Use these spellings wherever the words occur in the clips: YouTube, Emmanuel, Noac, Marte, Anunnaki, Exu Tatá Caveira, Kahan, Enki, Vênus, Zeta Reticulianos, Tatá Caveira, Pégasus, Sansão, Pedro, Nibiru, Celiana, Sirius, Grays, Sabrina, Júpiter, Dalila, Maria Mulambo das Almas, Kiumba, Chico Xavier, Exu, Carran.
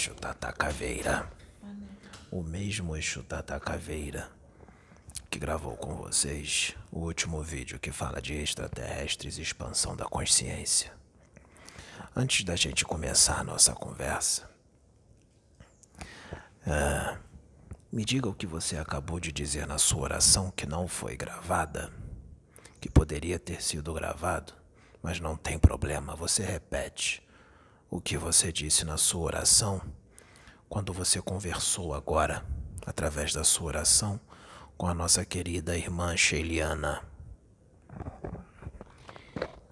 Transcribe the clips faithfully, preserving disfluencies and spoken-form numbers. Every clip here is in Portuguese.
Exu Tatá Caveira. O mesmo Exu Tatá Caveira que gravou com vocês o último vídeo que fala de extraterrestres e expansão da consciência. Antes da gente começar a nossa conversa, ah, me diga o que você acabou de dizer na sua oração que não foi gravada, que poderia ter sido gravado, mas não tem problema, você repete o que você disse na sua oração, quando você conversou agora, através da sua oração, com a nossa querida irmã Celiana.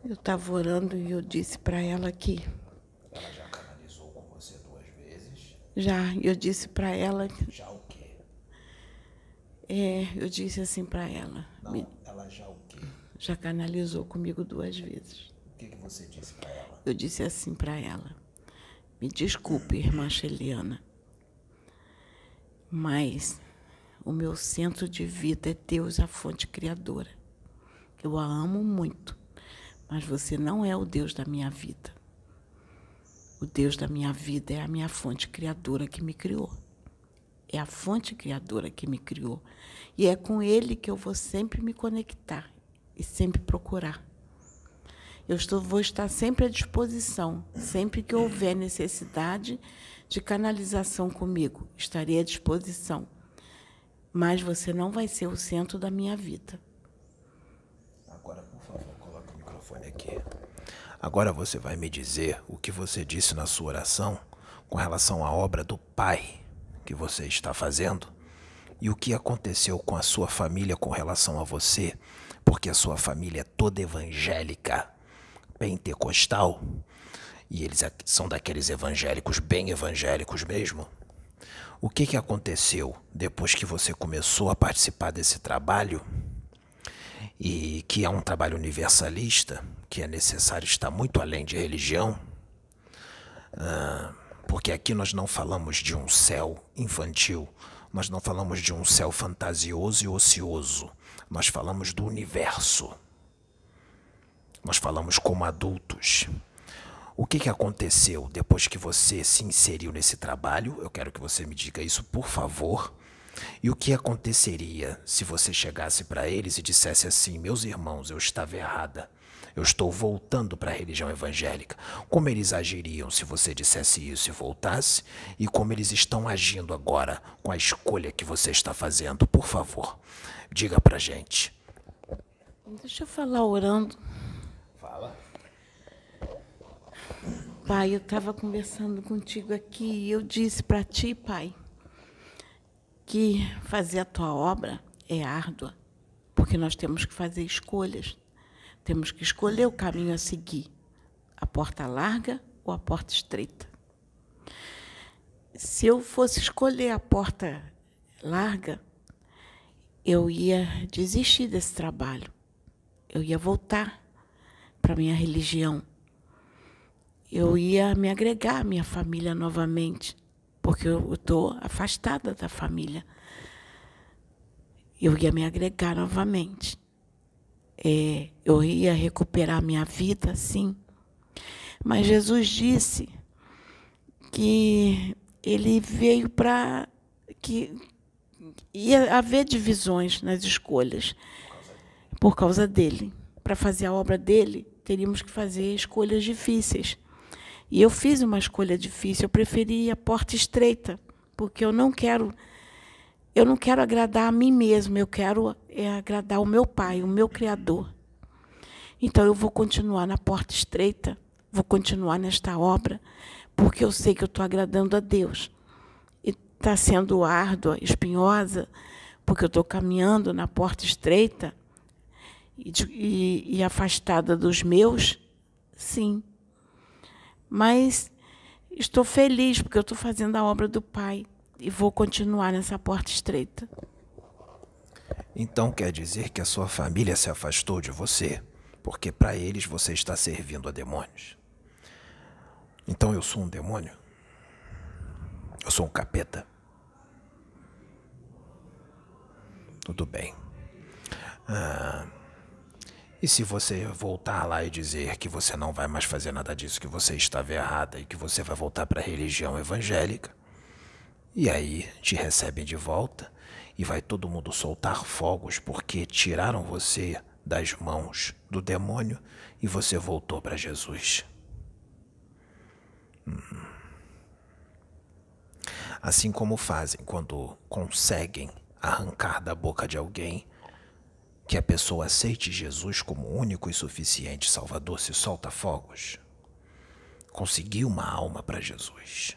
Eu estava orando e eu disse para ela que... Ela já canalizou com você duas vezes? Já, eu disse para ela... Já o quê? É, eu disse assim para ela... Não, me... ela já o quê? Já canalizou comigo duas vezes. O que, que você disse para ela? Eu disse assim para ela, me desculpe, irmã Celiana, mas o meu centro de vida é Deus, a fonte criadora. Eu a amo muito, mas você não é o Deus da minha vida. O Deus da minha vida é a minha fonte criadora que me criou. É a fonte criadora que me criou. E é com Ele que eu vou sempre me conectar e sempre procurar. Eu estou, vou estar sempre à disposição, sempre que houver necessidade de canalização comigo, estarei à disposição. Mas você não vai ser o centro da minha vida. Agora, por favor, coloque o microfone aqui. Agora você vai me dizer o que você disse na sua oração com relação à obra do Pai que você está fazendo e o que aconteceu com a sua família com relação a você, porque a sua família é toda evangélica, pentecostal, e eles são daqueles evangélicos, bem evangélicos mesmo. O que que aconteceu depois que você começou a participar desse trabalho, e que é um trabalho universalista, que é necessário estar muito além de religião, ah, porque aqui nós não falamos de um céu infantil, nós não falamos de um céu fantasioso e ocioso, nós falamos do universo. Nós falamos como adultos. O que que aconteceu depois que você se inseriu nesse trabalho? Eu quero que você me diga isso, por favor. E o que aconteceria se você chegasse para eles e dissesse assim, meus irmãos, eu estava errada, eu estou voltando para a religião evangélica? Como eles agiriam se você dissesse isso e voltasse? E como eles estão agindo agora com a escolha que você está fazendo? Por favor, diga para a gente. Deixa eu falar orando. Fala. Pai, eu estava conversando contigo aqui e eu disse para ti, Pai, que fazer a tua obra é árdua, porque nós temos que fazer escolhas. Temos que escolher o caminho a seguir, a porta larga ou a porta estreita. Se eu fosse escolher a porta larga, eu ia desistir desse trabalho, eu ia voltar para minha religião, eu ia me agregar à minha família novamente, porque eu estou afastada da família. Eu ia me agregar novamente. É, eu ia recuperar minha vida, sim. Mas Jesus disse que ele veio para... que ia haver divisões nas escolhas por causa dele. Para fazer a obra dele, teríamos que fazer escolhas difíceis. E eu fiz uma escolha difícil, eu preferi a porta estreita, porque eu não quero, eu não quero agradar a mim mesma, eu quero é agradar o meu Pai, o meu Criador. Então, eu vou continuar na porta estreita, vou continuar nesta obra, porque eu sei que eu estou agradando a Deus. E está sendo árdua, espinhosa, porque eu estou caminhando na porta estreita, E, e, e afastada dos meus, sim. Mas estou feliz, porque eu estou fazendo a obra do Pai e vou continuar nessa porta estreita. Então, quer dizer que a sua família se afastou de você, porque para eles você está servindo a demônios. Então, eu sou um demônio? Eu sou um capeta? Tudo bem. Ah... E se você voltar lá e dizer que você não vai mais fazer nada disso, que você estava errada e que você vai voltar para a religião evangélica, e aí te recebem de volta e vai todo mundo soltar fogos porque tiraram você das mãos do demônio e você voltou para Jesus. Hum. Assim como fazem quando conseguem arrancar da boca de alguém que a pessoa aceite Jesus como único e suficiente Salvador, se solta fogos. Conseguir uma alma para Jesus.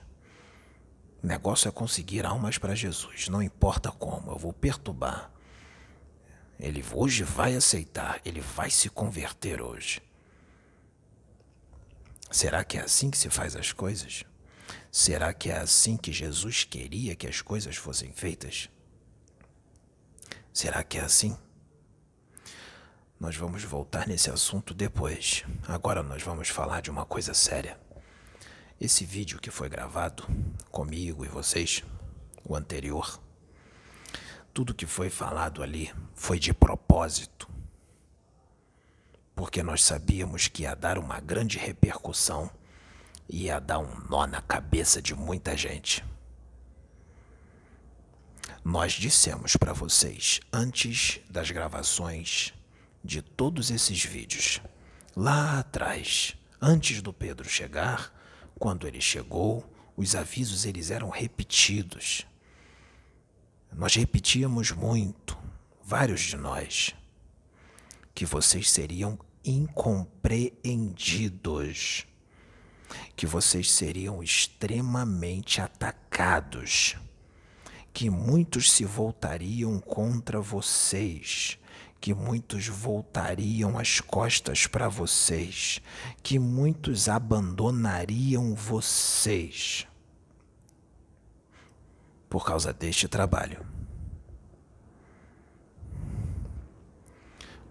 O negócio é conseguir almas para Jesus. Não importa como, eu vou perturbar. Ele hoje vai aceitar, ele vai se converter hoje. Será que é assim que se faz as coisas? Será que é assim que Jesus queria que as coisas fossem feitas? Será que é assim? Nós vamos voltar nesse assunto depois. Agora nós vamos falar de uma coisa séria. Esse vídeo que foi gravado comigo e vocês, o anterior, tudo que foi falado ali foi de propósito. Porque nós sabíamos que ia dar uma grande repercussão e ia dar um nó na cabeça de muita gente. Nós dissemos para vocês, antes das gravações de todos esses vídeos, lá atrás, antes do Pedro chegar, quando ele chegou, os avisos eles eram repetidos. Nós repetíamos muito, vários de nós, que vocês seriam incompreendidos, que vocês seriam extremamente atacados, que muitos se voltariam contra vocês, que muitos voltariam as costas para vocês, que muitos abandonariam vocês por causa deste trabalho,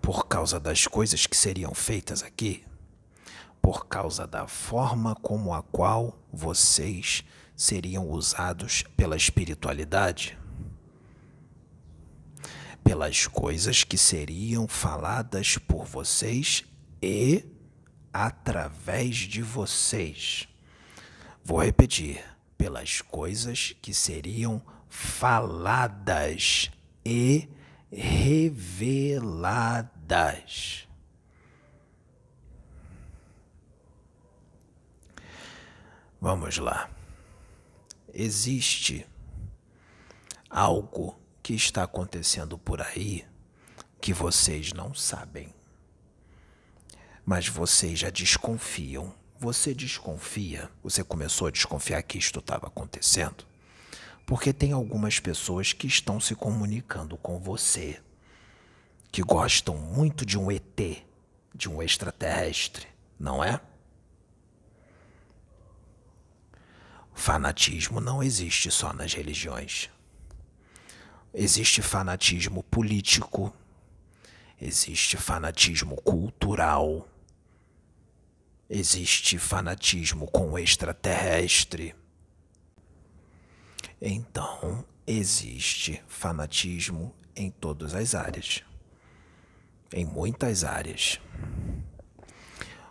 por causa das coisas que seriam feitas aqui, por causa da forma como a qual vocês seriam usados pela espiritualidade, pelas coisas que seriam faladas por vocês e através de vocês. Vou repetir, pelas coisas que seriam faladas e reveladas. Vamos lá. Existe algo que está acontecendo por aí que vocês não sabem, mas vocês já desconfiam. Você desconfia, você começou a desconfiar que isto estava acontecendo, porque tem algumas pessoas que estão se comunicando com você, que gostam muito de um E T, de um extraterrestre, não é? Fanatismo não existe só nas religiões. Existe fanatismo político, existe fanatismo cultural, existe fanatismo com o extraterrestre. Então, existe fanatismo em todas as áreas, em muitas áreas.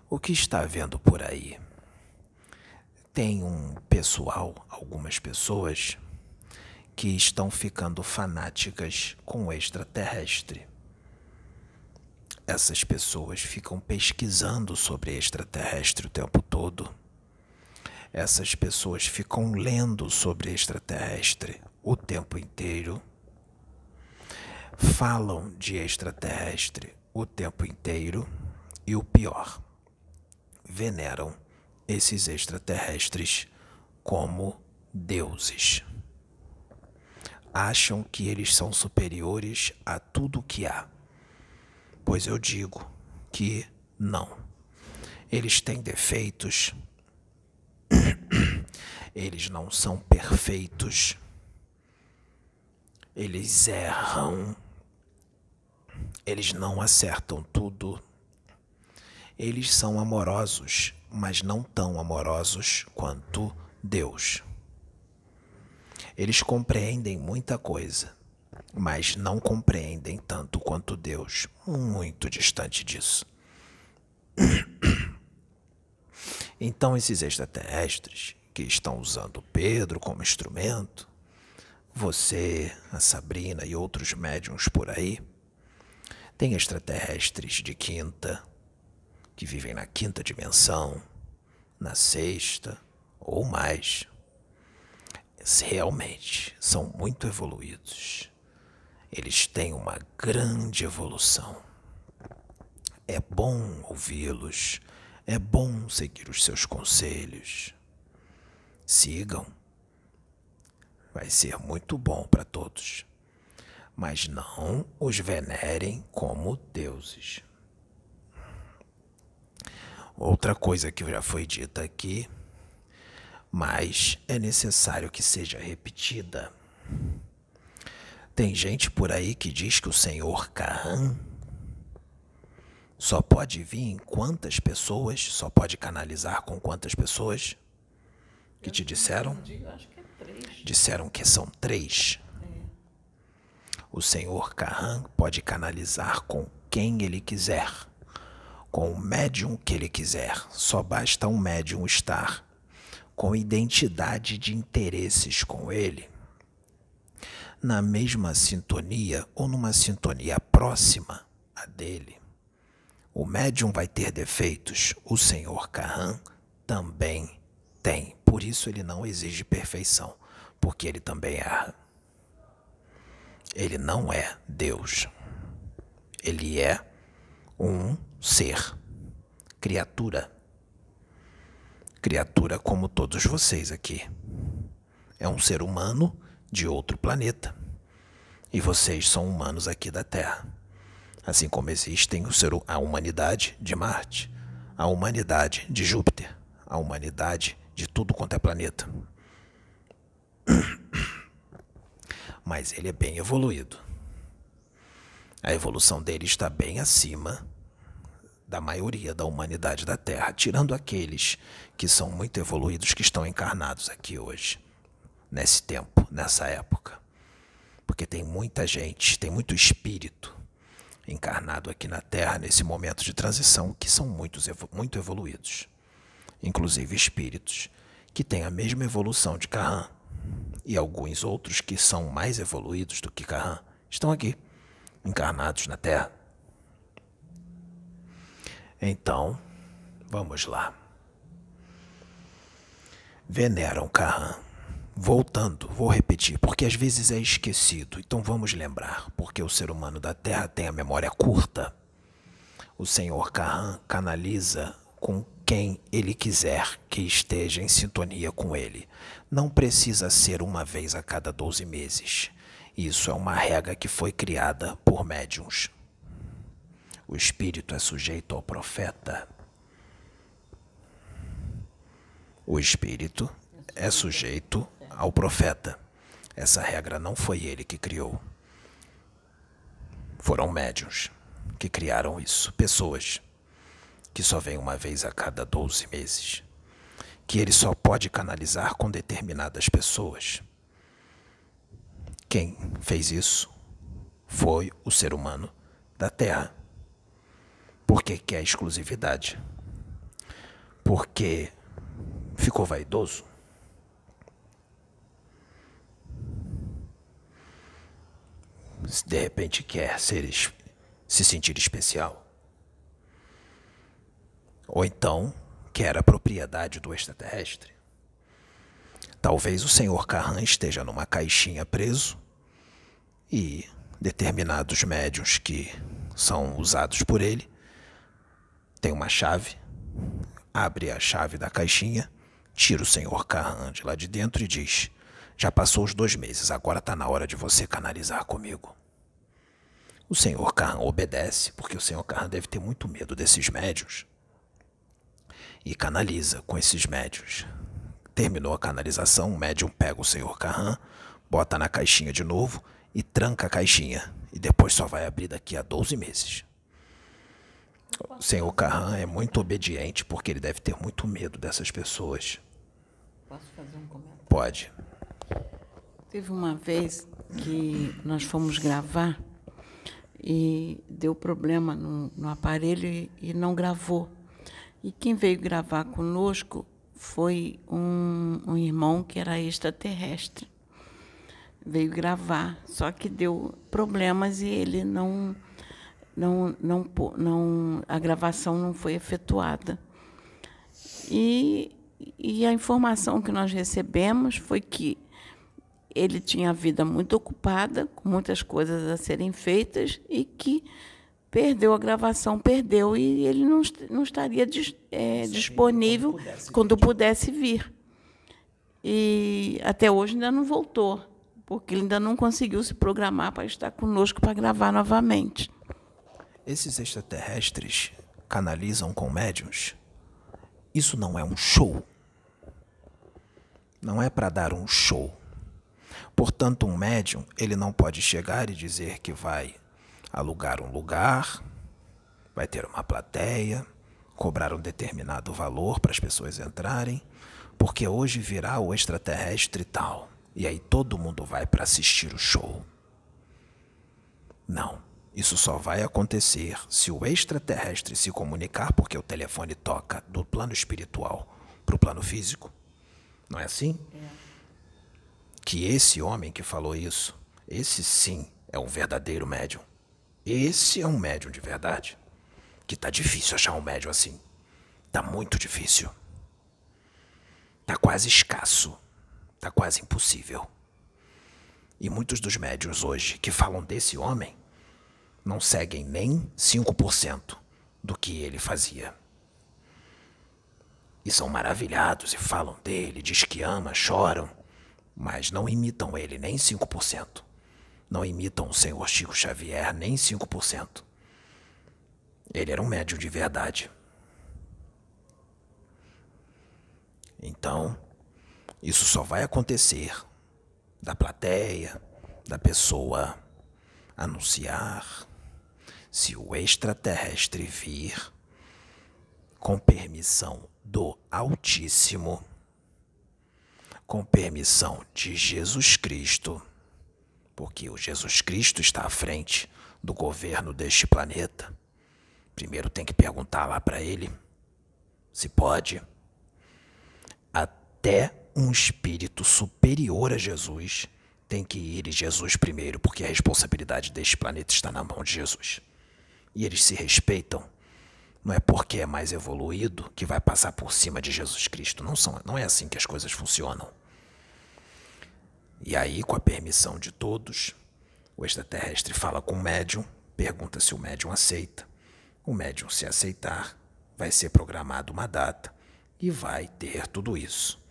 O que está havendo por aí? Tem um pessoal, algumas pessoas, que estão ficando fanáticas com o extraterrestre. Essas pessoas ficam pesquisando sobre extraterrestre o tempo todo. Essas pessoas ficam lendo sobre extraterrestre o tempo inteiro. Falam de extraterrestre o tempo inteiro. E o pior, veneram esses extraterrestres como deuses. Acham que eles são superiores a tudo que há. Pois eu digo que não. Eles têm defeitos. Eles não são perfeitos. Eles erram. Eles não acertam tudo. Eles são amorosos, mas não tão amorosos quanto Deus. Eles compreendem muita coisa, mas não compreendem tanto quanto Deus, muito distante disso. Então esses extraterrestres que estão usando Pedro como instrumento, você, a Sabrina e outros médiums por aí, tem extraterrestres de quinta, que vivem na quinta dimensão, na sexta ou mais. Eles realmente são muito evoluídos. Eles têm uma grande evolução. É bom ouvi-los, é bom seguir os seus conselhos. Sigam. Vai ser muito bom para todos. Mas não os venerem como deuses. Outra coisa que já foi dita aqui, mas é necessário que seja repetida. Tem gente por aí que diz que o senhor Kahan só pode vir em quantas pessoas, só pode canalizar com quantas pessoas que te disseram? Acho que é três. Disseram que são três. É. O senhor Kahan pode canalizar com quem ele quiser, com o médium que ele quiser. Só basta um médium estar com identidade de interesses com ele, na mesma sintonia ou numa sintonia próxima a dele. O médium vai ter defeitos, o senhor Carran também tem. Por isso ele não exige perfeição, porque ele também erra. Ele não é Deus. Ele é um ser, criatura. Criatura como todos vocês aqui. É um ser humano de outro planeta. E vocês são humanos aqui da Terra. Assim como existem o ser, a humanidade de Marte, a humanidade de Júpiter, a humanidade de tudo quanto é planeta. Mas ele é bem evoluído. A evolução dele está bem acima da maioria da humanidade da Terra, tirando aqueles que são muito evoluídos, que estão encarnados aqui hoje, nesse tempo, nessa época. Porque tem muita gente, tem muito espírito encarnado aqui na Terra, nesse momento de transição, que são muitos, muito evoluídos. Inclusive espíritos que têm a mesma evolução de Kahan, e alguns outros que são mais evoluídos do que Kahan, estão aqui, encarnados na Terra. Então, vamos lá. Veneram Kahan. Voltando, vou repetir, porque às vezes é esquecido. Então vamos lembrar, porque o ser humano da Terra tem a memória curta. O senhor Kahan canaliza com quem ele quiser que esteja em sintonia com ele. Não precisa ser uma vez a cada doze meses. Isso é uma regra que foi criada por médiums. O espírito é sujeito ao profeta. O espírito é sujeito ao profeta. Essa regra não foi ele que criou. Foram médiuns que criaram isso. Pessoas que só vêm uma vez a cada doze meses. Que ele só pode canalizar com determinadas pessoas. Quem fez isso foi o ser humano da Terra. Por que quer exclusividade? Porque ficou vaidoso? De repente quer ser, se sentir especial? Ou então quer a propriedade do extraterrestre? Talvez o senhor Carran esteja numa caixinha preso e determinados médiuns que são usados por ele tem uma chave, abre a chave da caixinha, tira o senhor Carran de lá de dentro e diz: já passou os dois meses, agora está na hora de você canalizar comigo. O senhor Carran obedece, porque o senhor Carran deve ter muito medo desses médiuns, e canaliza com esses médiuns. Terminou a canalização, o médium pega o senhor Carran, bota na caixinha de novo e tranca a caixinha, e depois só vai abrir daqui a doze meses. O senhor Carran é muito obediente, porque ele deve ter muito medo dessas pessoas. Posso fazer um comentário? Pode. Teve uma vez que nós fomos gravar e deu problema no, no aparelho e, e não gravou. E quem veio gravar conosco foi um, um irmão que era extraterrestre. Veio gravar, só que deu problemas e ele não, não, não, não a gravação não foi efetuada. E, e a informação que nós recebemos foi que ele tinha a vida muito ocupada, com muitas coisas a serem feitas, e que perdeu a gravação, perdeu, e ele não, não estaria dis, é, disponível quando pudesse, quando pudesse vir. E até hoje ainda não voltou, porque ele ainda não conseguiu se programar para estar conosco, para gravar novamente. Esses extraterrestres canalizam com médiuns? Isso não é um show. Não é para dar um show. Portanto, um médium, ele não pode chegar e dizer que vai alugar um lugar, vai ter uma plateia, cobrar um determinado valor para as pessoas entrarem, porque hoje virá o extraterrestre tal, e aí todo mundo vai para assistir o show. Não, isso só vai acontecer se o extraterrestre se comunicar, porque o telefone toca do plano espiritual para o plano físico. Não é assim? É. Que esse homem que falou isso, esse sim é um verdadeiro médium. Esse é um médium de verdade. Que tá difícil achar um médium assim. Tá muito difícil. Tá quase escasso. Tá quase impossível. E muitos dos médiuns hoje que falam desse homem não seguem nem cinco por cento do que ele fazia. E são maravilhados e falam dele, diz que ama, choram. Mas não imitam ele nem cinco por cento. Não imitam o senhor Chico Xavier nem cinco por cento. Ele era um médium de verdade. Então, isso só vai acontecer da plateia, da pessoa anunciar, se o extraterrestre vir com permissão do Altíssimo, com permissão de Jesus Cristo, porque o Jesus Cristo está à frente do governo deste planeta. Primeiro tem que perguntar lá para ele se pode. Até um espírito superior a Jesus tem que ir em Jesus primeiro, porque a responsabilidade deste planeta está na mão de Jesus. E eles se respeitam. Não é porque é mais evoluído que vai passar por cima de Jesus Cristo. Não são, não é assim que as coisas funcionam. E aí, com a permissão de todos, o extraterrestre fala com o médium, pergunta se o médium aceita. O médium, se aceitar, vai ser programado uma data e vai ter tudo isso.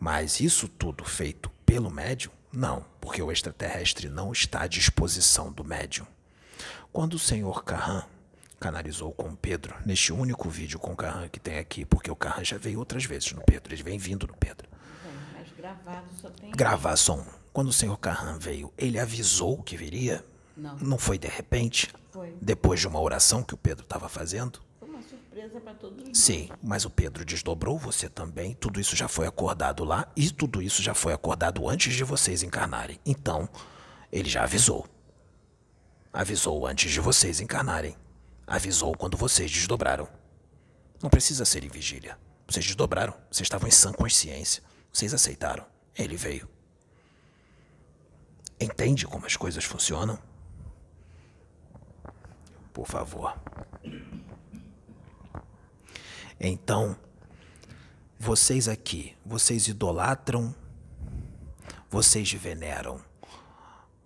Mas isso tudo feito pelo médium? Não, porque o extraterrestre não está à disposição do médium. Quando o senhor Carran canalizou com o Pedro, neste único vídeo com o Carran que tem aqui, porque o Carran já veio outras vezes no Pedro, ele vem vindo no Pedro. Gravado só tem... Gravar som. Quando o senhor Carran veio, ele avisou que viria? Não. Não foi de repente? Foi. Depois de uma oração que o Pedro estava fazendo? Foi uma surpresa para todo mundo. Sim, mas o Pedro desdobrou, você também. Tudo isso já foi acordado lá e tudo isso já foi acordado antes de vocês encarnarem. Então, ele já avisou. Avisou antes de vocês encarnarem. Avisou quando vocês desdobraram. Não precisa ser em vigília. Vocês desdobraram. Vocês estavam em sã consciência. Vocês aceitaram. Ele veio. Entende como as coisas funcionam? Por favor. Então, vocês aqui, vocês idolatram, vocês veneram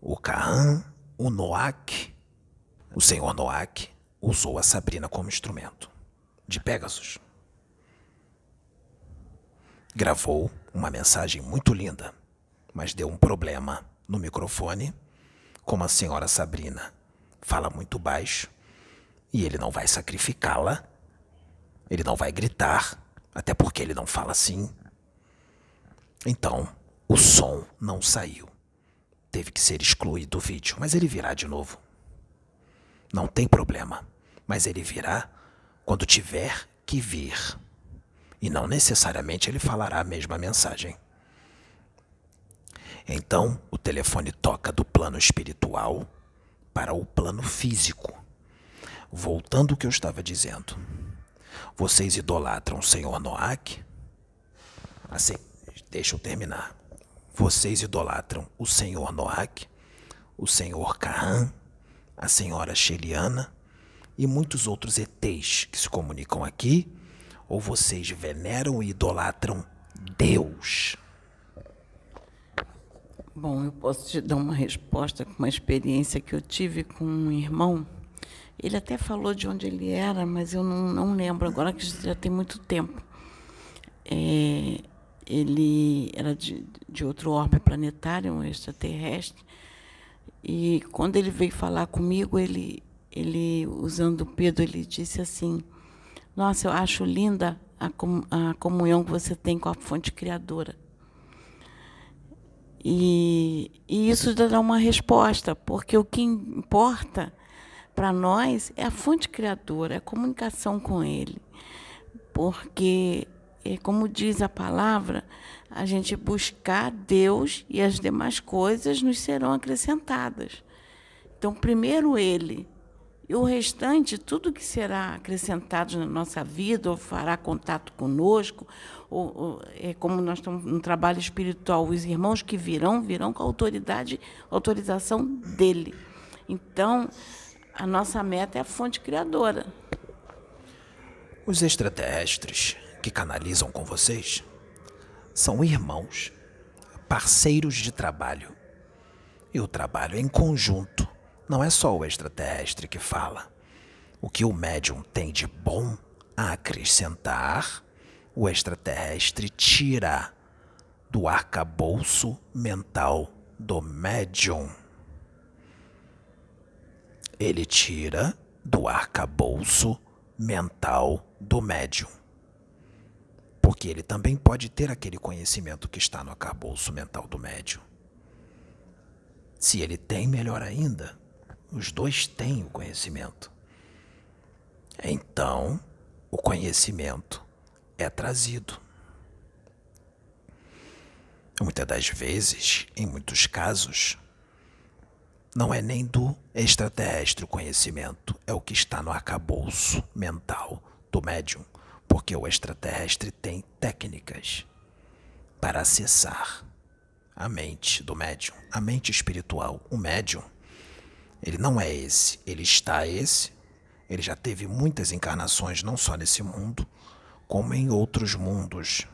o Kahan, o Noac. O senhor Noac usou a Sabrina como instrumento de Pégasus. Gravou uma mensagem muito linda, mas deu um problema no microfone, como a senhora Sabrina fala muito baixo, e ele não vai sacrificá-la, ele não vai gritar, até porque ele não fala assim. Então, o som não saiu. Teve que ser excluído o vídeo, mas ele virá de novo. Não tem problema, mas ele virá quando tiver que vir. E não necessariamente ele falará a mesma mensagem. Então, o telefone toca do plano espiritual para o plano físico. Voltando ao que eu estava dizendo. Vocês idolatram o senhor Noac? Assim, deixa eu terminar. Vocês idolatram o senhor Noac, o senhor Kahan, a senhora Celiana e muitos outros E Tês que se comunicam aqui, ou vocês veneram e idolatram Deus? Bom, eu posso te dar uma resposta com uma experiência que eu tive com um irmão. Ele até falou de onde ele era, mas eu não, não lembro agora, que já tem muito tempo. É, ele era de, de outro orbe planetário, um extraterrestre, e quando ele veio falar comigo, ele, ele usando o Pedro, ele disse assim, nossa, eu acho linda a, com, a comunhão que você tem com a fonte criadora. E, e isso dá uma resposta, porque o que importa para nós é a fonte criadora, a comunicação com ele. Porque, como diz a palavra, a gente buscar Deus e as demais coisas nos serão acrescentadas. Então, primeiro ele, e o restante, tudo que será acrescentado na nossa vida, ou fará contato conosco, ou, ou, é como nós estamos no trabalho espiritual, os irmãos que virão, virão com a autoridade, autorização dele. Então, a nossa meta é a fonte criadora. Os extraterrestres que canalizam com vocês são irmãos, parceiros de trabalho. E o trabalho é em conjunto. Não é só o extraterrestre que fala. O que o médium tem de bom a acrescentar, o extraterrestre tira do arcabouço mental do médium. Ele tira do arcabouço mental do médium, porque ele também pode ter aquele conhecimento que está no arcabouço mental do médium. Se ele tem, melhor ainda, os dois têm o conhecimento. Então, o conhecimento é trazido. Muitas das vezes, em muitos casos, não é nem do extraterrestre o conhecimento, é o que está no arcabouço mental do médium, porque o extraterrestre tem técnicas para acessar a mente do médium, a mente espiritual. O médium, ele não é esse, ele está esse, ele já teve muitas encarnações, não só nesse mundo, como em outros mundos.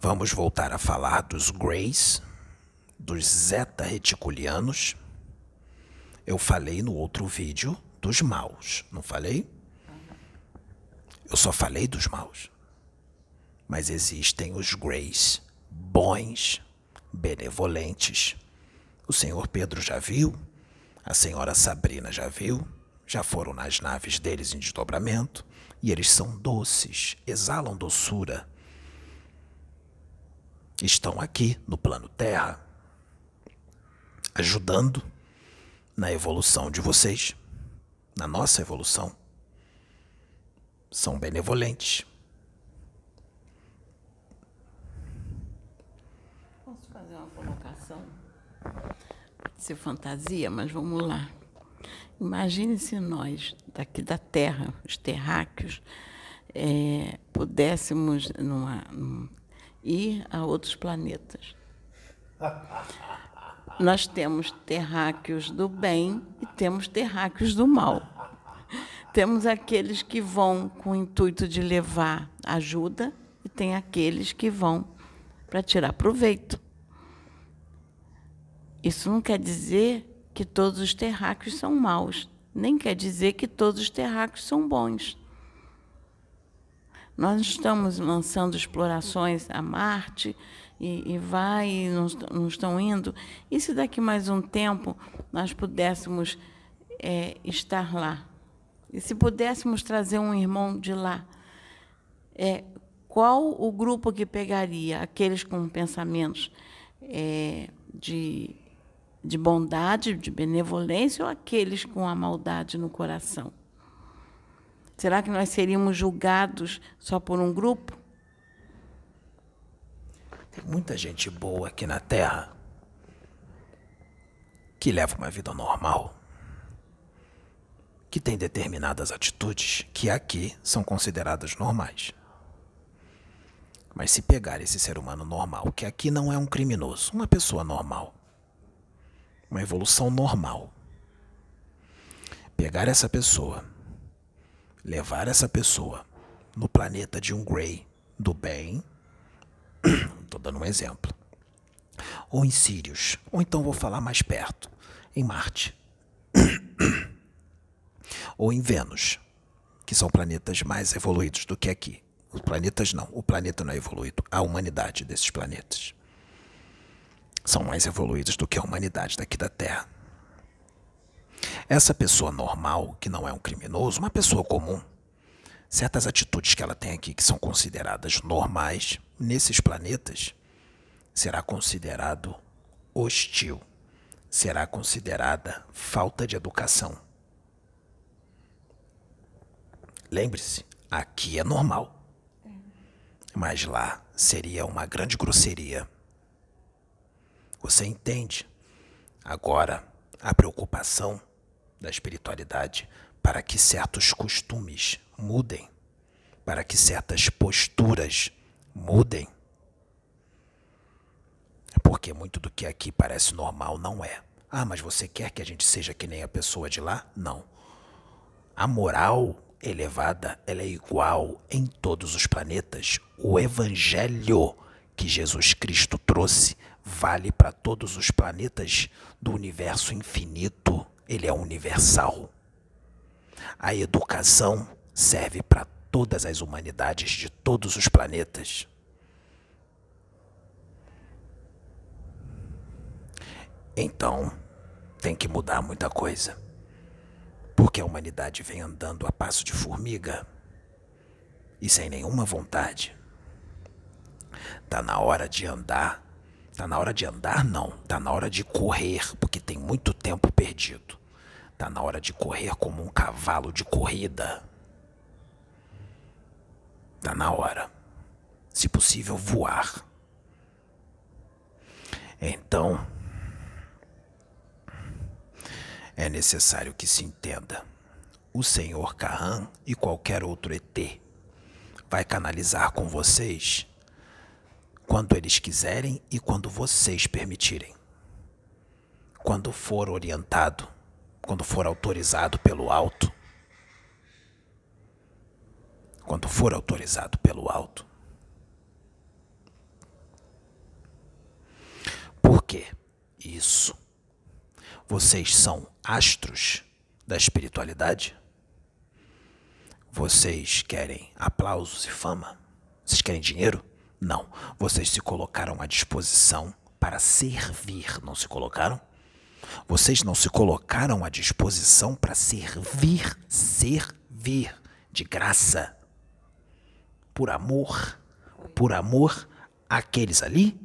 Vamos voltar a falar dos Grays, dos Zeta Reticulianos. Eu falei no outro vídeo dos maus, não falei? Eu só falei dos maus. Mas existem os Grays bons, benevolentes. O senhor Pedro já viu, a senhora Sabrina já viu, já foram nas naves deles em desdobramento, e eles são doces, exalam doçura. Estão aqui no plano Terra, ajudando na evolução de vocês, na nossa evolução. São benevolentes. Posso fazer uma colocação? Pode ser fantasia, mas vamos lá. Imagine se nós, daqui da Terra, os terráqueos, é, pudéssemos, numa, numa ir a outros planetas. Nós temos terráqueos do bem e temos terráqueos do mal. Temos aqueles que vão com o intuito de levar ajuda e tem aqueles que vão para tirar proveito. Isso não quer dizer que todos os terráqueos são maus, nem quer dizer que todos os terráqueos são bons. Nós estamos lançando explorações a Marte, e, e vai, e não, não estão indo. E se daqui mais um tempo nós pudéssemos é, estar lá? E se pudéssemos trazer um irmão de lá? É, qual o grupo que pegaria? Aqueles com pensamentos é, de, de bondade, de benevolência, ou aqueles com a maldade no coração? Será que nós seríamos julgados só por um grupo? Tem muita gente boa aqui na Terra que leva uma vida normal, que tem determinadas atitudes que aqui são consideradas normais. Mas se pegar esse ser humano normal, que aqui não é um criminoso, uma pessoa normal, uma evolução normal, pegar essa pessoa, levar essa pessoa no planeta de um Grey do bem, estou dando um exemplo, ou em Sirius, ou então vou falar mais perto, em Marte, ou em Vênus, que são planetas mais evoluídos do que aqui. Os planetas não, o planeta não é evoluído, a humanidade desses planetas são mais evoluídos do que a humanidade daqui da Terra. Essa pessoa normal, que não é um criminoso, uma pessoa comum, certas atitudes que ela tem aqui que são consideradas normais, nesses planetas, será considerado hostil, será considerada falta de educação. Lembre-se, aqui é normal. Mas lá seria uma grande grosseria. Você entende agora a preocupação da espiritualidade para que certos costumes mudem, para que certas posturas mudem? Porque muito do que aqui parece normal não é. Ah, mas você quer que a gente seja que nem a pessoa de lá? Não. A moral elevada, ela é igual em todos os planetas. O evangelho que Jesus Cristo trouxe vale para todos os planetas do universo infinito. Ele é universal. A educação serve para todas as humanidades de todos os planetas. Então, tem que mudar muita coisa. Porque a humanidade vem andando a passo de formiga e sem nenhuma vontade. Tá na hora de andar. Tá na hora de andar, não. Tá na hora de correr, porque tem muito tempo perdido. Tá na hora de correr como um cavalo de corrida. Tá na hora. Se possível, voar. Então, é necessário que se entenda. O senhor Kahan e qualquer outro E T vai canalizar com vocês quando eles quiserem e quando vocês permitirem. Quando for orientado, quando for autorizado pelo alto. Quando for autorizado pelo alto. Por quê? Isso. Vocês são astros da espiritualidade? Vocês querem aplausos e fama? Vocês querem dinheiro? Não. Vocês se colocaram à disposição para servir, não se colocaram? Vocês não se colocaram à disposição para servir, servir de graça. Por amor, por amor àqueles ali,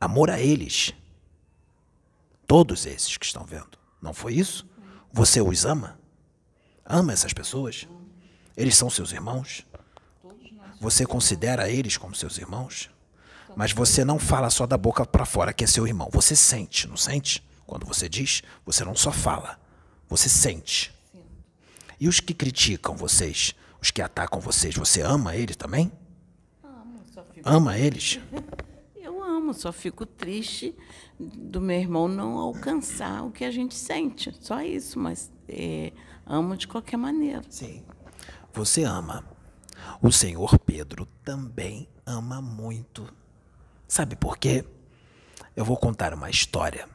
amor a eles. Todos esses que estão vendo, não foi isso? Você os ama? Ama essas pessoas? Eles são seus irmãos? Você considera eles como seus irmãos? Mas você não fala só da boca para fora que é seu irmão. Você sente, não sente? Quando você diz, você não só fala, você sente. E os que criticam vocês, os que atacam vocês, você ama eles também? Ama eles? Só fico triste do meu irmão não alcançar o que a gente sente. Só isso, mas é, amo de qualquer maneira. Sim, você ama. O senhor Pedro também ama muito. Sabe por quê? Eu vou contar uma história.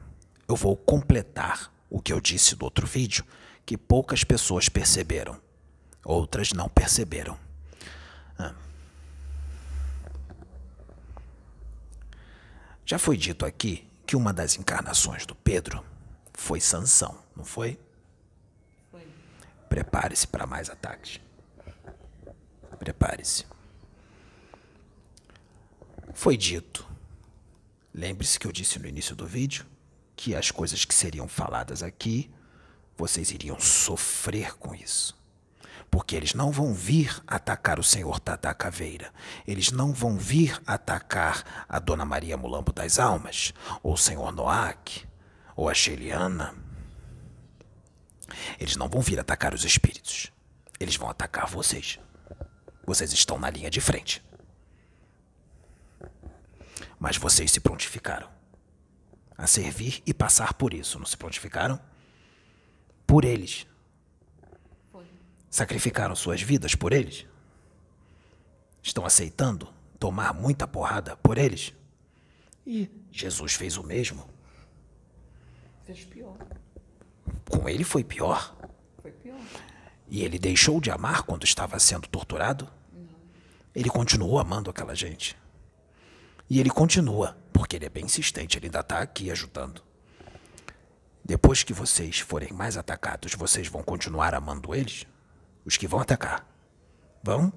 Eu vou completar o que eu disse do outro vídeo, que poucas pessoas perceberam. Outras não perceberam. Ah. Já foi dito aqui que uma das encarnações do Pedro foi Sansão, não foi? Foi. Prepare-se para mais ataques. Prepare-se. Foi dito, lembre-se que eu disse no início do vídeo, que as coisas que seriam faladas aqui, vocês iriam sofrer com isso. porque eles não vão vir atacar o senhor Tatá Caveira, eles não vão vir atacar a dona Maria Mulambo das Almas, ou o senhor Noac, ou a Celiana. Eles não vão vir atacar os espíritos, eles vão atacar vocês. Vocês estão na linha de frente. Mas vocês se prontificaram a servir e passar por isso, não se prontificaram? Por eles. Foi. Sacrificaram suas vidas por eles? Estão aceitando tomar muita porrada por eles? E Jesus fez o mesmo. Fez pior. Com ele foi pior. Foi pior. E ele deixou de amar quando estava sendo torturado? Não. Ele continuou amando aquela gente. E ele continua, porque ele é bem insistente, ele ainda está aqui ajudando. Depois que vocês forem mais atacados, vocês vão continuar amando eles? Os que vão atacar? Vão?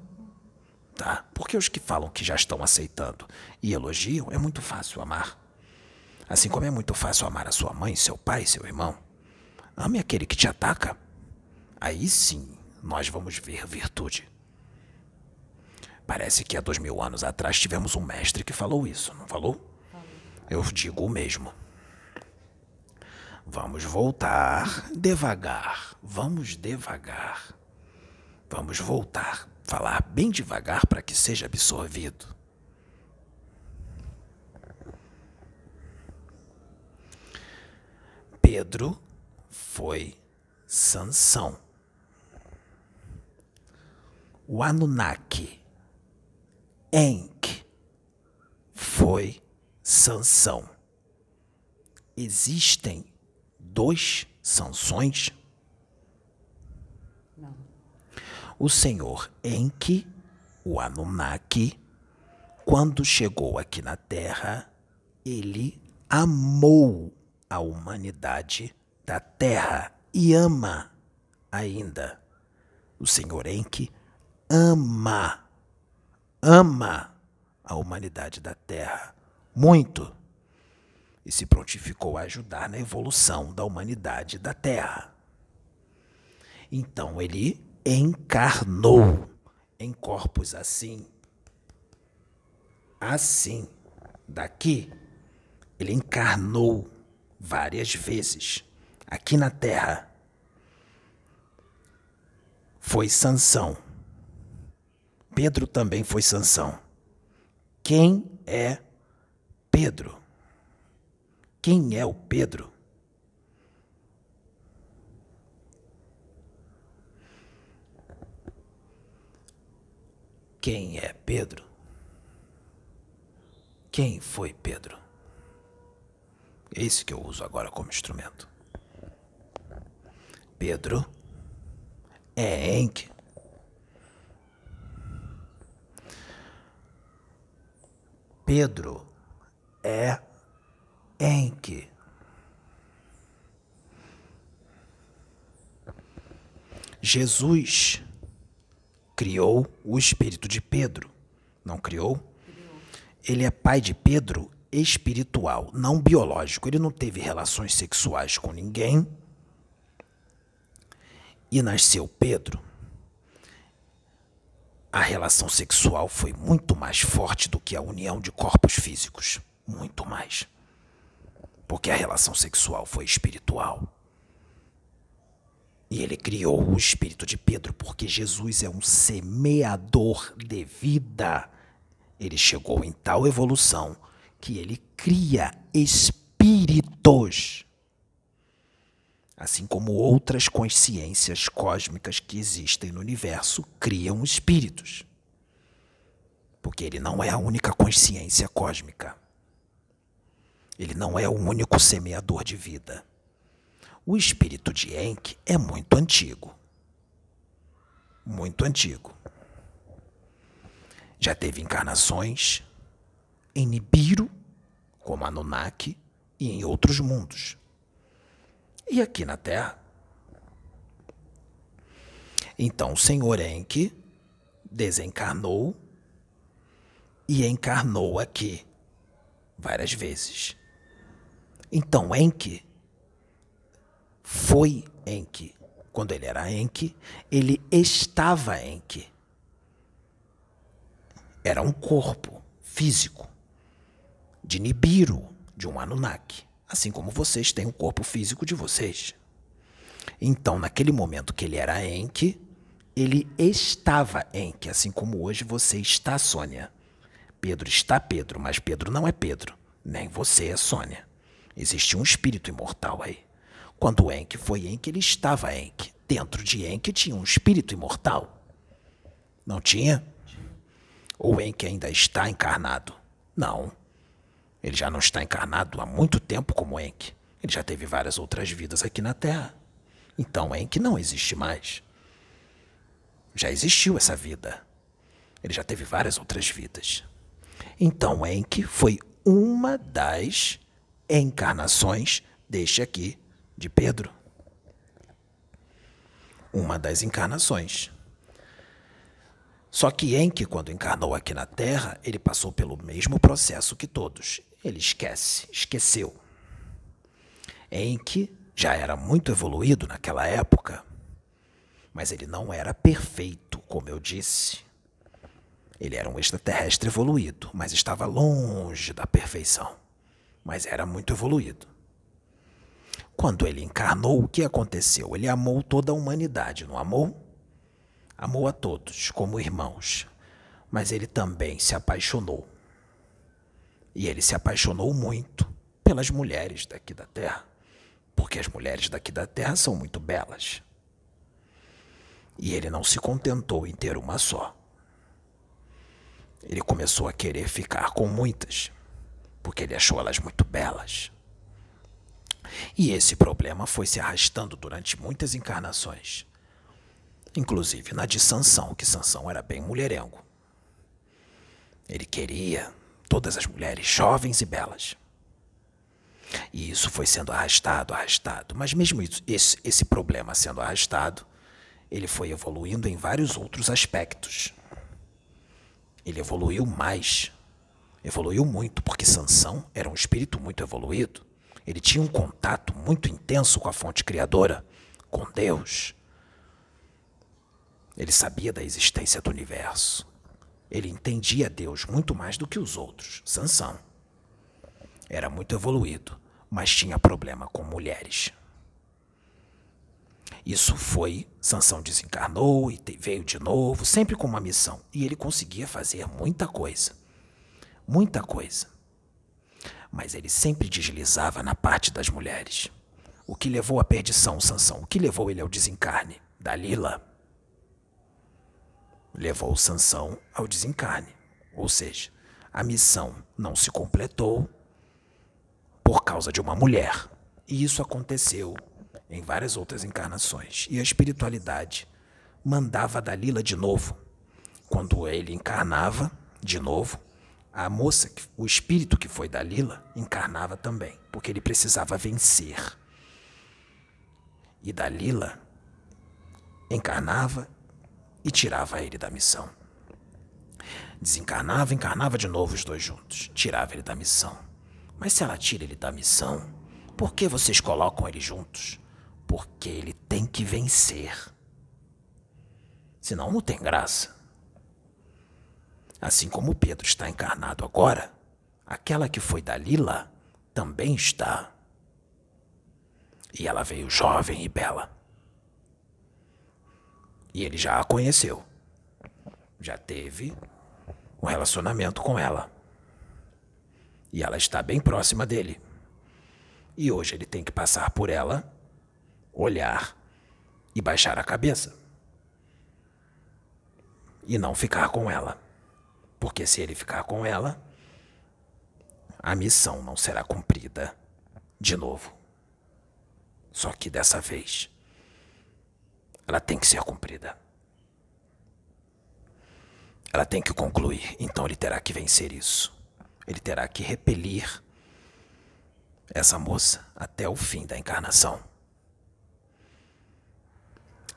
Tá. Porque os que falam que já estão aceitando e elogiam, é muito fácil amar. Assim como é muito fácil amar a sua mãe, seu pai, seu irmão. Ame aquele que te ataca. Aí sim, nós vamos ver virtude. Parece que há dois mil anos atrás tivemos um mestre que falou isso, não falou? Eu digo o mesmo. Vamos voltar devagar, vamos devagar. Vamos voltar, falar bem devagar para que seja absorvido. Pedro foi Sansão. O Anunnaki. Enki foi Sansão. Existem dois Sansões? Não. O senhor Enki, o Anunnaki, quando chegou aqui na Terra, ele amou a humanidade da Terra e ama ainda. O senhor Enki ama. Ama a humanidade da Terra muito e se prontificou a ajudar na evolução da humanidade da Terra. Então ele encarnou em corpos assim, assim, daqui. Ele encarnou várias vezes aqui na Terra. Foi Sansão. Pedro também foi Sansão. Quem é Pedro? Quem é o Pedro? Quem é Pedro? Quem foi Pedro? É esse que eu uso agora como instrumento. Pedro é Enki. Pedro é Enki. Jesus criou o espírito de Pedro, não criou? Ele é pai de Pedro espiritual, não biológico. Ele não teve relações sexuais com ninguém e nasceu Pedro. A relação sexual foi muito mais forte do que a união de corpos físicos. Muito mais. Porque a relação sexual foi espiritual. E ele criou o espírito de Pedro porque Jesus é um semeador de vida. Ele chegou em tal evolução que ele cria espíritos. Assim como outras consciências cósmicas que existem no universo criam espíritos. Porque ele não é a única consciência cósmica. Ele não é o único semeador de vida. O espírito de Enki é muito antigo. Muito antigo. Já teve encarnações em Nibiru, como Anunnaki, e em outros mundos. E aqui na Terra? Então o senhor Enki desencarnou e encarnou aqui várias vezes. Então Enki foi Enki, Quando ele era Enki, ele estava Enki. Era um corpo físico de Nibiru, de um Anunnaki, assim como vocês têm o corpo físico de vocês. Então, naquele momento que ele era Enki, ele estava Enki, assim como hoje você está, Sônia. Pedro está Pedro, mas Pedro não é Pedro, nem você é Sônia. Existe um espírito imortal aí. Quando Enki foi Enki, ele estava Enki. Dentro de Enki tinha um espírito imortal. Não tinha? Ou Enki ainda está encarnado? Não. Ele já não está encarnado há muito tempo como Enki. Ele já teve várias outras vidas aqui na Terra. Então Enki não existe mais. Já existiu essa vida. Ele já teve várias outras vidas. Então Enki foi uma das encarnações deste aqui de Pedro. Uma das encarnações. Só que Enki, quando encarnou aqui na Terra, ele passou pelo mesmo processo que todos. Ele esquece, esqueceu. Enki já era muito evoluído naquela época, mas ele não era perfeito, como eu disse. Ele era um extraterrestre evoluído, mas estava longe da perfeição. Mas era muito evoluído. Quando ele encarnou, o que aconteceu? Ele amou toda a humanidade, não amou? Amou a todos como irmãos, mas ele também se apaixonou. E ele se apaixonou muito pelas mulheres daqui da Terra, porque as mulheres daqui da Terra são muito belas. E ele não se contentou em ter uma só. Ele começou a querer ficar com muitas, porque ele achou elas muito belas. E esse problema foi se arrastando durante muitas encarnações. Inclusive na de Sansão, que Sansão era bem mulherengo. Ele queria todas as mulheres jovens e belas. E isso foi sendo arrastado, arrastado. Mas mesmo isso, esse, esse problema sendo arrastado, ele foi evoluindo em vários outros aspectos. Ele evoluiu mais. Evoluiu muito, porque Sansão era um espírito muito evoluído. Ele tinha um contato muito intenso com a fonte criadora, com Deus. Ele sabia da existência do universo. Ele entendia Deus muito mais do que os outros. Sansão era muito evoluído, mas tinha problema com mulheres. Isso foi, Sansão desencarnou e veio de novo, sempre com uma missão. E ele conseguia fazer muita coisa, muita coisa. Mas ele sempre deslizava na parte das mulheres. O que levou à perdição, Sansão? O que levou ele ao desencarne? Dalila. Levou Sansão ao desencarne, ou seja, a missão não se completou por causa de uma mulher. E isso aconteceu em várias outras encarnações. E a espiritualidade mandava Dalila de novo. Quando ele encarnava de novo, a moça, o espírito que foi Dalila, encarnava também, porque ele precisava vencer. E Dalila encarnava e tirava ele da missão. Desencarnava, encarnava de novo os dois juntos. Tirava ele da missão. Mas se ela tira ele da missão, por que vocês colocam ele juntos? Porque ele tem que vencer. Senão não tem graça. Assim como Pedro está encarnado agora, aquela que foi Dalila também está. E ela veio jovem e bela. E ele já a conheceu, já teve um relacionamento com ela. E ela está bem próxima dele. E hoje ele tem que passar por ela, olhar e baixar a cabeça. E não ficar com ela. Porque se ele ficar com ela, a missão não será cumprida de novo. Só que dessa vez ela tem que ser cumprida. Ela tem que concluir. Então ele terá que vencer isso. Ele terá que repelir essa moça até o fim da encarnação.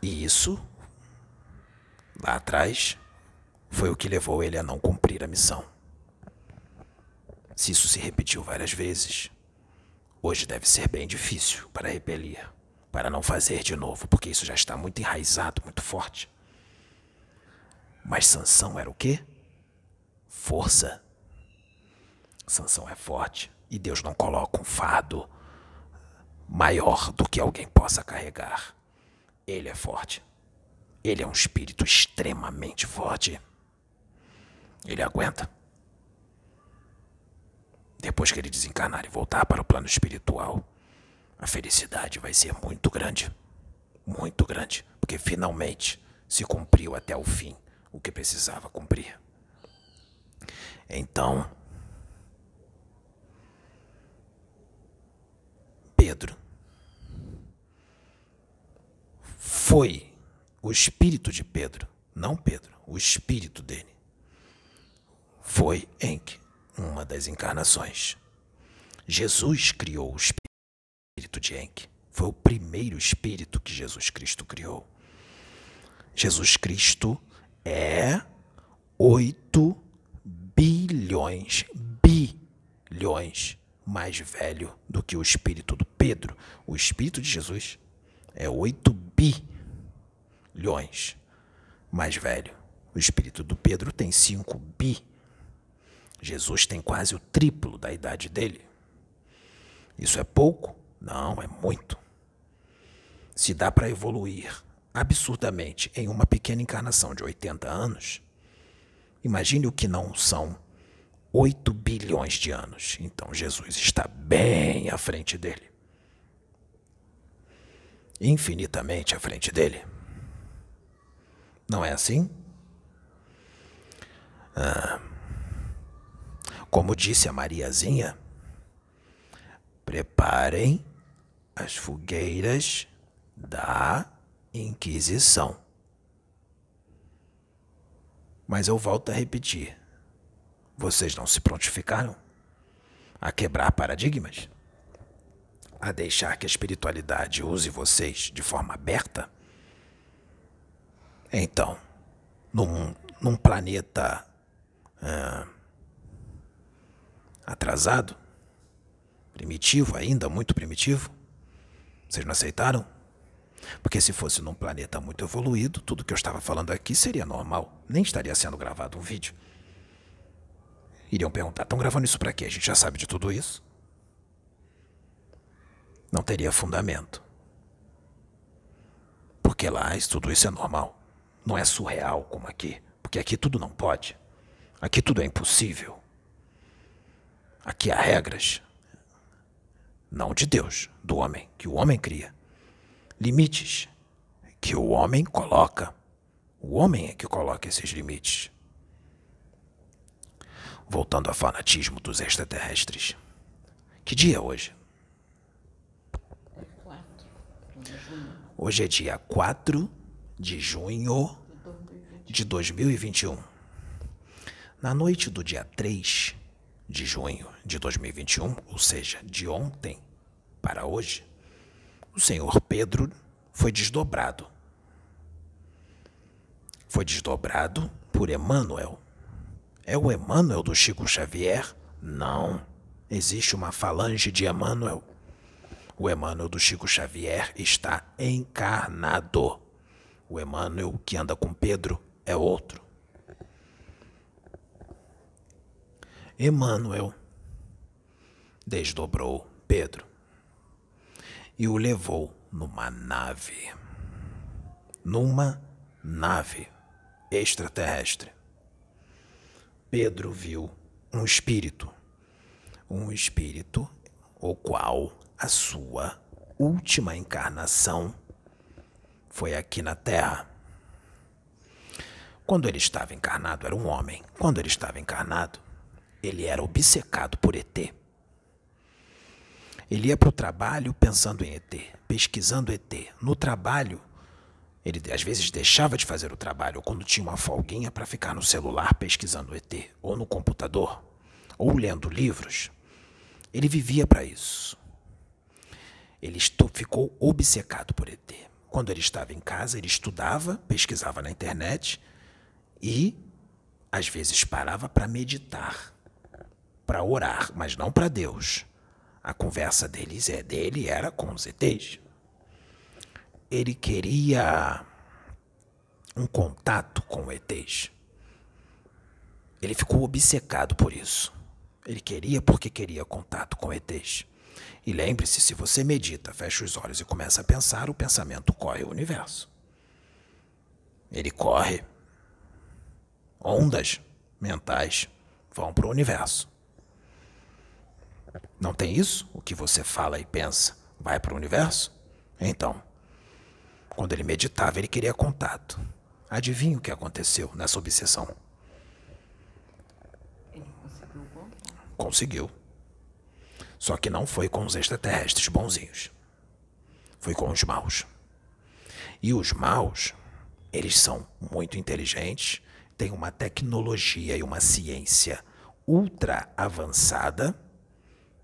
E isso, lá atrás, foi o que levou ele a não cumprir a missão. Se isso se repetiu várias vezes, hoje deve ser bem difícil para repelir. para não fazer de novo, porque isso já está muito enraizado, muito forte. Mas Sansão era o quê? Força. Sansão é forte e Deus não coloca um fardo maior do que alguém possa carregar. Ele é forte. Ele é um espírito extremamente forte. Ele aguenta. Depois que ele desencarnar e voltar para o plano espiritual, a felicidade vai ser muito grande. Muito grande. Porque finalmente se cumpriu até o fim o que precisava cumprir. Então, Pedro foi o espírito de Pedro, não Pedro, o espírito dele. Foi Enki, uma das encarnações. Jesus criou o espírito de Enki. Foi o primeiro espírito que Jesus Cristo criou. Jesus Cristo é oito bilhões, bilhões mais velho do que o espírito do Pedro. O espírito de Jesus é oito bilhões mais velho. O espírito do Pedro tem cinco bi. Jesus tem quase o triplo da idade dele. Isso é pouco? Não, é muito. Se dá para evoluir absurdamente em uma pequena encarnação de oitenta anos, imagine o que não são oito bilhões de anos. Então Jesus está bem à frente dele. Infinitamente à frente dele. Não é assim? Ah, como disse a Mariazinha, preparem as fogueiras da Inquisição. Mas eu volto a repetir. Vocês não se prontificaram a quebrar paradigmas? A deixar que a espiritualidade use vocês de forma aberta? Então, num, num planeta ah, atrasado, primitivo ainda, muito primitivo, vocês não aceitaram? Porque se fosse num planeta muito evoluído, tudo que eu estava falando aqui seria normal, nem estaria sendo gravado um vídeo. Iriam perguntar, estão gravando isso para quê? A gente já sabe de tudo isso. Não teria fundamento. Porque lá tudo isso é normal. Não é surreal como aqui. Porque aqui tudo não pode. Aqui tudo é impossível. Aqui há regras. Não de Deus, do homem, que o homem cria. Limites que o homem coloca. O homem é que coloca esses limites. Voltando ao fanatismo dos extraterrestres. Que dia é hoje? Hoje é dia quatro de junho de dois mil e vinte e um. Na noite do dia três de junho de dois mil e vinte e um, ou seja, de ontem para hoje, o senhor Pedro foi desdobrado. Foi desdobrado por Emmanuel. É o Emmanuel do Chico Xavier? Não. Existe uma falange de Emmanuel. O Emmanuel do Chico Xavier está encarnado. O Emmanuel que anda com Pedro é outro. Emmanuel desdobrou Pedro e o levou numa nave. Numa nave extraterrestre. Pedro viu um espírito, um espírito o qual a sua última encarnação foi aqui na Terra. Quando ele estava encarnado, era um homem. Quando ele estava encarnado, ele era obcecado por E T. Ele ia para o trabalho pensando em E T, pesquisando E T. No trabalho, ele às vezes deixava de fazer o trabalho, ou quando tinha uma folguinha, para ficar no celular pesquisando E T, ou no computador, ou lendo livros. Ele vivia para isso. Ele ficou obcecado por E T. Quando ele estava em casa, ele estudava, pesquisava na internet e, às vezes, parava para meditar, para orar, mas não para Deus. A conversa deles é, dele era com os E Ts. ele queria um contato com o E Tês. Ele ficou obcecado por isso. Ele queria porque queria contato com E Tês. E lembre-se, se você medita, fecha os olhos e começa a pensar, o pensamento corre o universo. Ele corre. Ondas mentais vão para o universo. Não tem isso? O que você fala e pensa vai para o universo? Então, quando ele meditava, ele queria contato. Adivinha o que aconteceu nessa obsessão? Ele conseguiu o contato? Conseguiu. Só que não foi com os extraterrestres bonzinhos. Foi com os maus. E os maus, eles são muito inteligentes, têm uma tecnologia e uma ciência ultra avançada,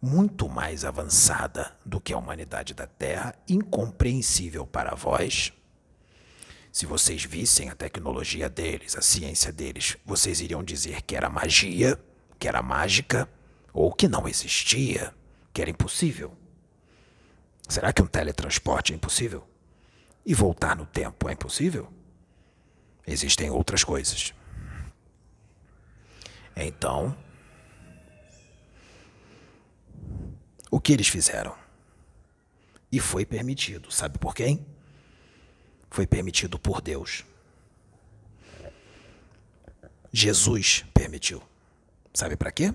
muito mais avançada do que a humanidade da Terra, incompreensível para vós. Se vocês vissem a tecnologia deles, a ciência deles, vocês iriam dizer que era magia, que era mágica, ou que não existia, que era impossível. Será que um teletransporte é impossível? E voltar no tempo é impossível? Existem outras coisas. Então, o que eles fizeram? E foi permitido, sabe por quem? Foi permitido por Deus. Jesus permitiu. Sabe para quê?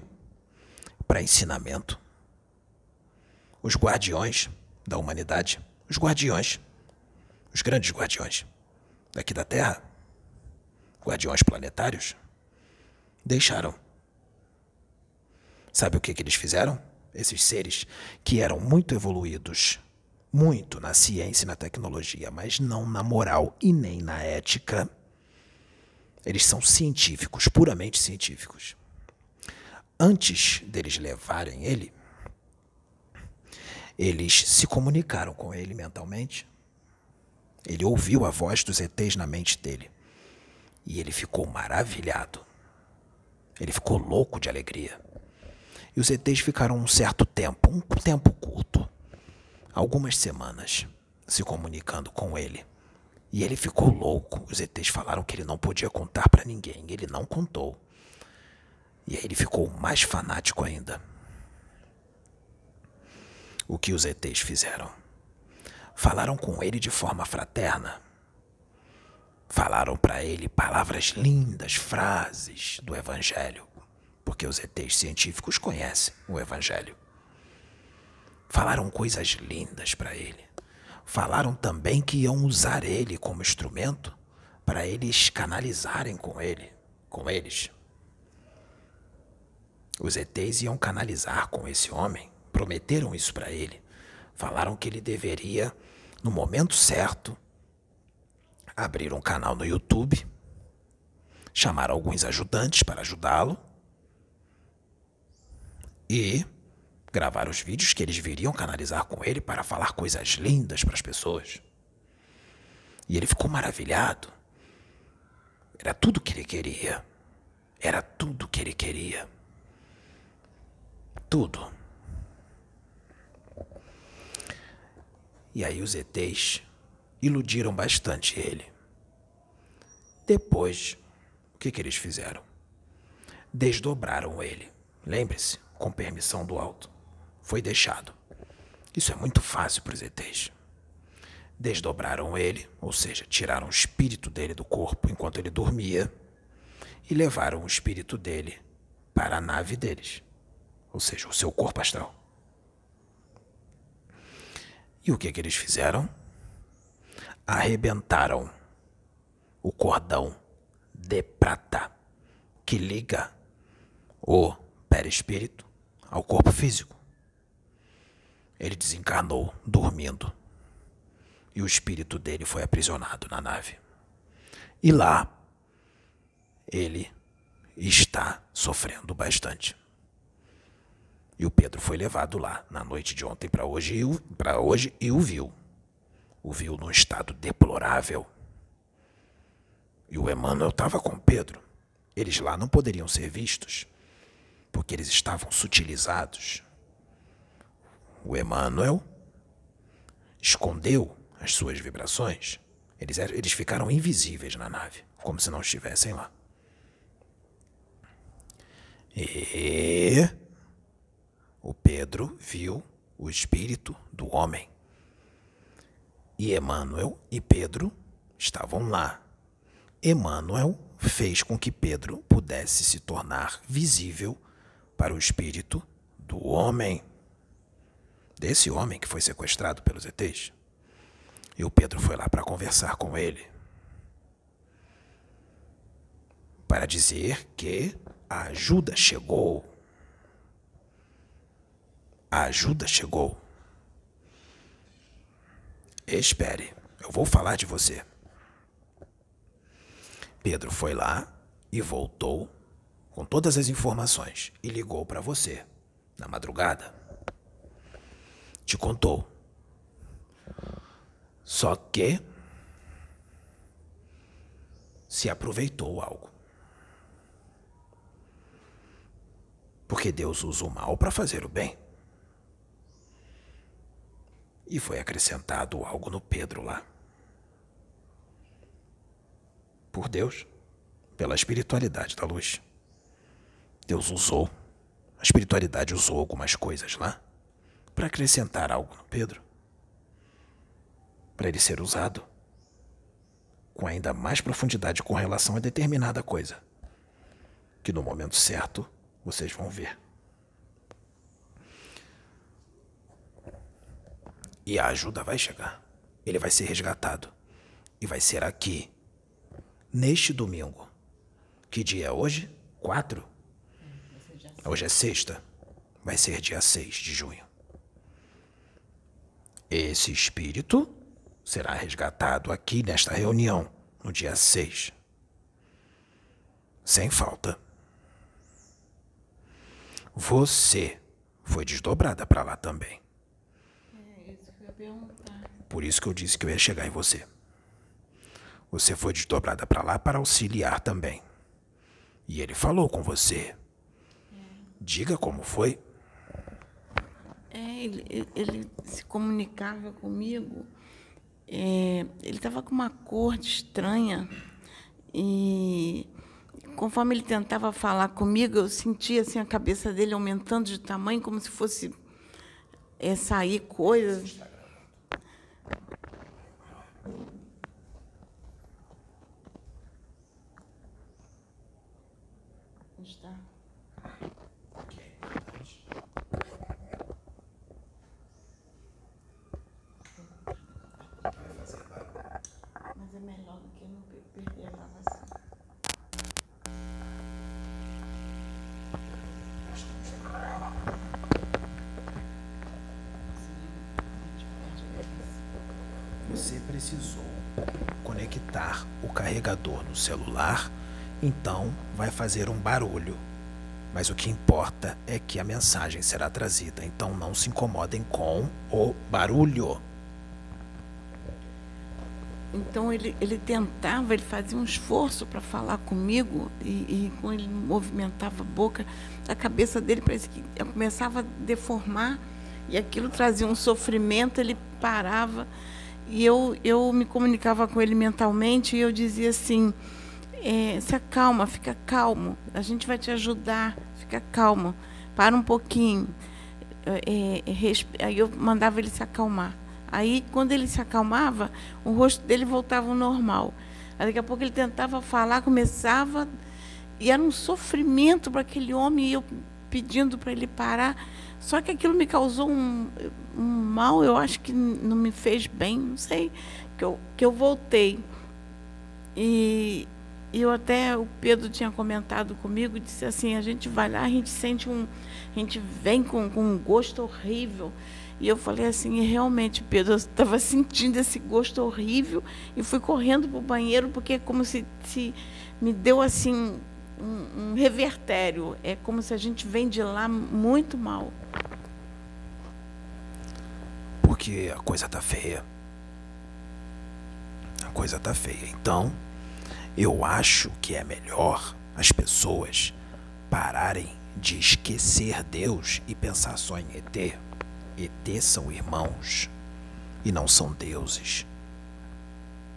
Para ensinamento. Os guardiões da humanidade, os guardiões, os grandes guardiões daqui da Terra, guardiões planetários, deixaram. Sabe o que, que eles fizeram? Esses seres que eram muito evoluídos, muito na ciência e na tecnologia, mas não na moral e nem na ética. Eles são científicos, puramente científicos. Antes deles levarem ele, eles se comunicaram com ele mentalmente. Ele ouviu a voz dos E Tês na mente dele. E ele ficou maravilhado. Ele ficou louco de alegria. E os E Tês ficaram um certo tempo, um tempo curto, algumas semanas, se comunicando com ele. E ele ficou louco. Os E Tês falaram que ele não podia contar para ninguém. Ele não contou. E aí ele ficou mais fanático ainda. O que os E Tês fizeram? Falaram com ele de forma fraterna. Falaram para ele palavras lindas, frases do Evangelho. Porque os E Tês científicos conhecem o Evangelho. Falaram coisas lindas para ele. Falaram também que iam usar ele como instrumento para eles canalizarem com ele, com eles. Os E Tês iam canalizar com esse homem. Prometeram isso para ele. Falaram que ele deveria, no momento certo, abrir um canal no YouTube, chamar alguns ajudantes para ajudá-lo, e gravar os vídeos que eles viriam canalizar com ele para falar coisas lindas para as pessoas. E ele ficou maravilhado. Era tudo que ele queria. Era tudo que ele queria. Tudo. E aí os E Tês iludiram bastante ele. Depois, o que, que eles fizeram? Desdobraram ele. Lembre-se, com permissão do alto. Foi deixado. Isso é muito fácil para os E Tês. Desdobraram ele, ou seja, tiraram o espírito dele do corpo enquanto ele dormia e levaram o espírito dele para a nave deles, ou seja, o seu corpo astral. E o que, que eles fizeram? Arrebentaram o cordão de prata que liga o perispírito ao corpo físico. Ele desencarnou dormindo e o espírito dele foi aprisionado na nave. E lá ele está sofrendo bastante. E o Pedro foi levado lá na noite de ontem para hoje, para hoje e o viu. O viu num estado deplorável. E o Emmanuel estava com o Pedro. Eles lá não poderiam ser vistos, porque eles estavam sutilizados. O Emmanuel escondeu as suas vibrações, eles, eles ficaram invisíveis na nave, como se não estivessem lá. E o Pedro viu o espírito do homem. E Emmanuel e Pedro estavam lá. Emmanuel fez com que Pedro pudesse se tornar visível para o espírito do homem. Desse homem que foi sequestrado pelos E Tês. E o Pedro foi lá para conversar com ele. Para dizer que a ajuda chegou. A ajuda chegou. Espere, eu vou falar de você. Pedro foi lá e voltou com todas as informações e ligou para você na madrugada. Te contou. Só que se aproveitou algo. Porque Deus usa o mal para fazer o bem. E foi acrescentado algo no Pedro lá. Por Deus, pela espiritualidade da luz. Deus usou, a espiritualidade usou algumas coisas lá para acrescentar algo no Pedro. Para ele ser usado com ainda mais profundidade com relação a determinada coisa, que no momento certo vocês vão ver. E a ajuda vai chegar. Ele vai ser resgatado. E vai ser aqui, neste domingo. Que dia é hoje? quatro? Hoje é sexta. Vai ser dia seis de junho. Esse espírito será resgatado aqui nesta reunião, no dia seis. Sem falta. Você foi desdobrada para lá também. É isso que eu ia perguntar. Por isso que eu disse que eu ia chegar em você. Você foi desdobrada para lá para auxiliar também. E ele falou com você. É. Diga como foi. É, ele, ele se comunicava comigo. É, ele estava com uma cor estranha e, conforme ele tentava falar comigo, eu sentia assim, a cabeça dele aumentando de tamanho, como se fosse é, sair coisas. Onde está? Você precisou conectar o carregador no celular, então vai fazer um barulho. Mas o que importa é que a mensagem será trazida, então não se incomodem com o barulho. Então ele, ele tentava, ele fazia um esforço para falar comigo e, e quando ele movimentava a boca, a cabeça dele parecia que começava a deformar e aquilo trazia um sofrimento, ele parava. E eu, eu me comunicava com ele mentalmente e eu dizia assim, é, se acalma, fica calmo, a gente vai te ajudar, fica calmo, para um pouquinho. É, é, aí eu mandava ele se acalmar. Aí, quando ele se acalmava, o rosto dele voltava ao normal. Aí, daqui a pouco ele tentava falar, começava, e era um sofrimento para aquele homem, e eu pedindo para ele parar. Só que aquilo me causou um, um mal, eu acho que não me fez bem, não sei, que eu, que eu voltei. E eu até, o Pedro tinha comentado comigo, disse assim, a gente vai lá, a gente sente um, a gente vem com, com um gosto horrível. E eu falei assim, realmente, Pedro, eu estava sentindo esse gosto horrível e fui correndo para o banheiro, porque é como se, se me deu assim... Um, um revertério, é como se a gente vem de lá muito mal. Porque a coisa tá feia. A coisa tá feia. Então, eu acho que é melhor as pessoas pararem de esquecer Deus e pensar só em E T. E T são irmãos. e não são deuses.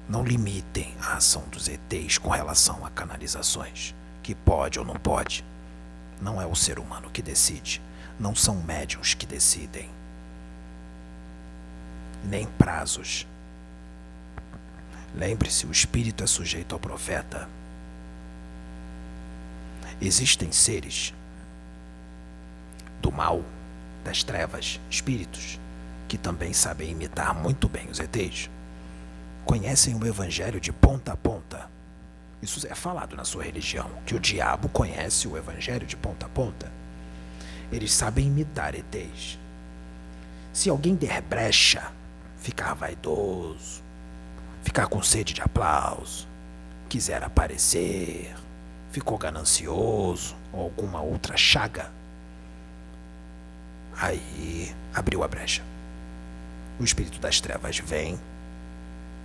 Não limitem a ação dos E Tês com relação a canalizações, que pode ou não pode. Não é o ser humano que decide, não são médiuns que decidem, nem prazos. Lembre-se, o espírito é sujeito ao profeta. Existem seres do mal, das trevas, espíritos, que também sabem imitar muito bem os E Tês. Conhecem o evangelho de ponta a ponta. Isso é falado na sua religião, que o diabo conhece o evangelho de ponta a ponta. Eles sabem imitar E Tês. Se alguém der brecha, ficar vaidoso, ficar com sede de aplauso, quiser aparecer, ficou ganancioso ou alguma outra chaga, aí abriu a brecha. O espírito das trevas vem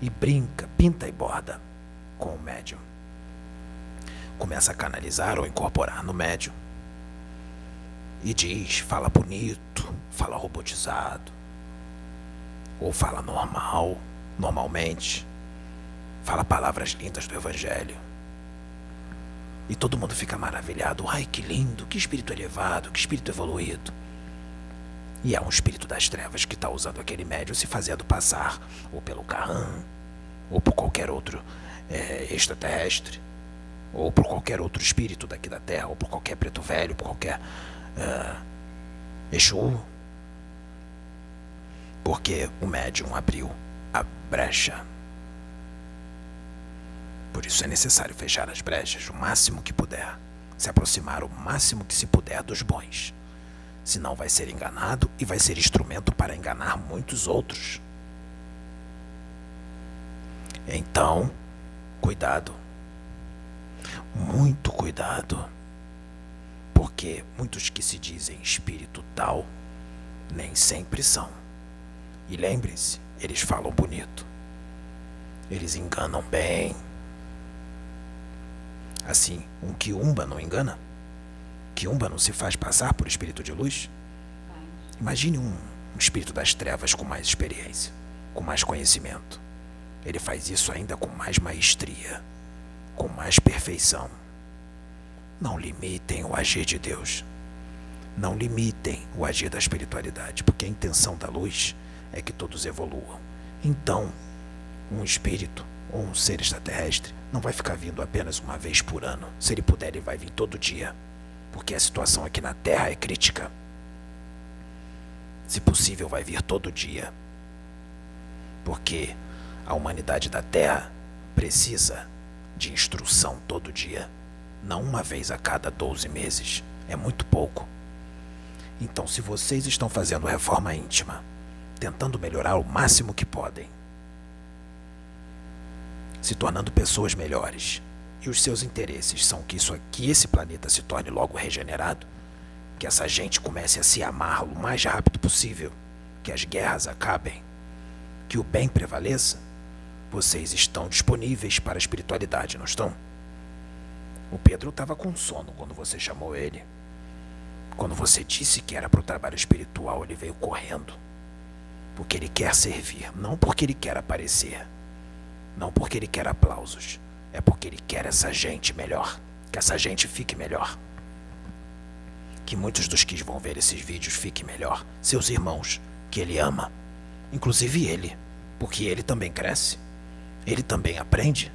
e brinca, pinta e borda com o médium. Começa a canalizar ou incorporar no médium. E diz, fala bonito, fala robotizado, ou fala normal, normalmente, fala palavras lindas do evangelho. E todo mundo fica maravilhado. Ai, que lindo, que espírito elevado, que espírito evoluído. E é um espírito das trevas que está usando aquele médium, se fazendo passar ou pelo Kahan, ou por qualquer outro é, extraterrestre, ou por qualquer outro espírito daqui da Terra, ou por qualquer preto velho, por qualquer uh, Exu. Porque o médium abriu a brecha. Por isso é necessário fechar as brechas o máximo que puder, se aproximar o máximo que se puder dos bons. Senão vai ser enganado e vai ser instrumento para enganar muitos outros. Então, cuidado. Muito cuidado. Porque muitos que se dizem espírito tal, nem sempre são. E lembrem-se, eles falam bonito. Eles enganam bem. Assim, um Kiumba não engana? Kiumba não se faz passar por espírito de luz? Imagine um, um espírito das trevas com mais experiência, com mais conhecimento. Ele faz isso ainda com mais maestria, com mais perfeição. Não limitem o agir de Deus. Não limitem o agir da espiritualidade, porque a intenção da luz é que todos evoluam. Então, um espírito ou um ser extraterrestre não vai ficar vindo apenas uma vez por ano. Se ele puder, ele vai vir todo dia. Porque a situação aqui na Terra é crítica. Se possível, vai vir todo dia. Porque a humanidade da Terra precisa de instrução todo dia. Não uma vez a cada doze meses. É muito pouco. Então, se vocês estão fazendo reforma íntima, tentando melhorar o máximo que podem, se tornando pessoas melhores, e os seus interesses são que isso aqui, esse planeta se torne logo regenerado, que essa gente comece a se amar o mais rápido possível, que as guerras acabem, que o bem prevaleça, vocês estão disponíveis para a espiritualidade, não estão? O Pedro estava com sono quando você chamou ele. Quando você disse que era para o trabalho espiritual, ele veio correndo, porque ele quer servir, não porque ele quer aparecer, não porque ele quer aplausos. É porque ele quer essa gente melhor, que essa gente fique melhor. Que muitos dos que vão ver esses vídeos fiquem melhor. Seus irmãos, que ele ama. Inclusive ele, porque ele também cresce. Ele também aprende.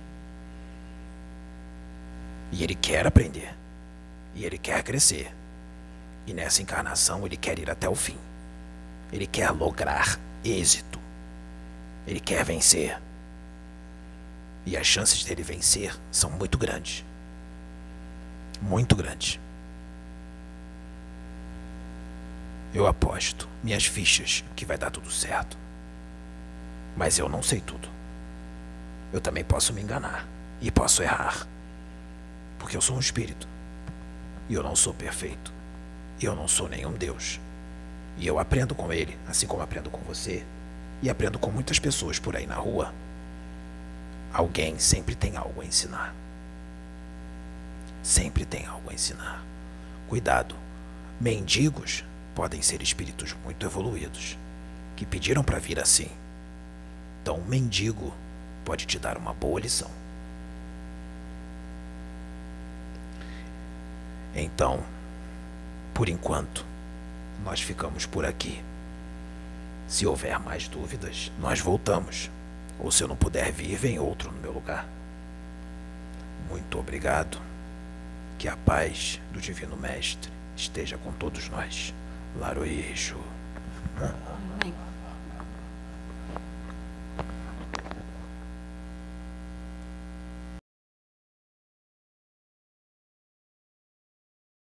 E ele quer aprender. E ele quer crescer. E nessa encarnação ele quer ir até o fim. Ele quer lograr êxito. Ele quer vencer. E as chances dele vencer são muito grandes. Muito grandes. Eu aposto minhas fichas que vai dar tudo certo. Mas eu não sei tudo. Eu também posso me enganar. E posso errar. Porque eu sou um espírito. E eu não sou perfeito. E eu não sou nenhum Deus. E eu aprendo com ele, assim como aprendo com você. E aprendo com muitas pessoas por aí na rua. Alguém sempre tem algo a ensinar. Sempre tem algo a ensinar. Cuidado. Mendigos podem ser espíritos muito evoluídos, que pediram para vir assim, Então um mendigo pode te dar uma boa lição. Então, por enquanto, nós ficamos por aqui. Se houver mais dúvidas, nós voltamos. Ou se eu não puder vir, vem outro no meu lugar. Muito obrigado. Que a paz do Divino Mestre esteja com todos nós. Laroixo. Amém.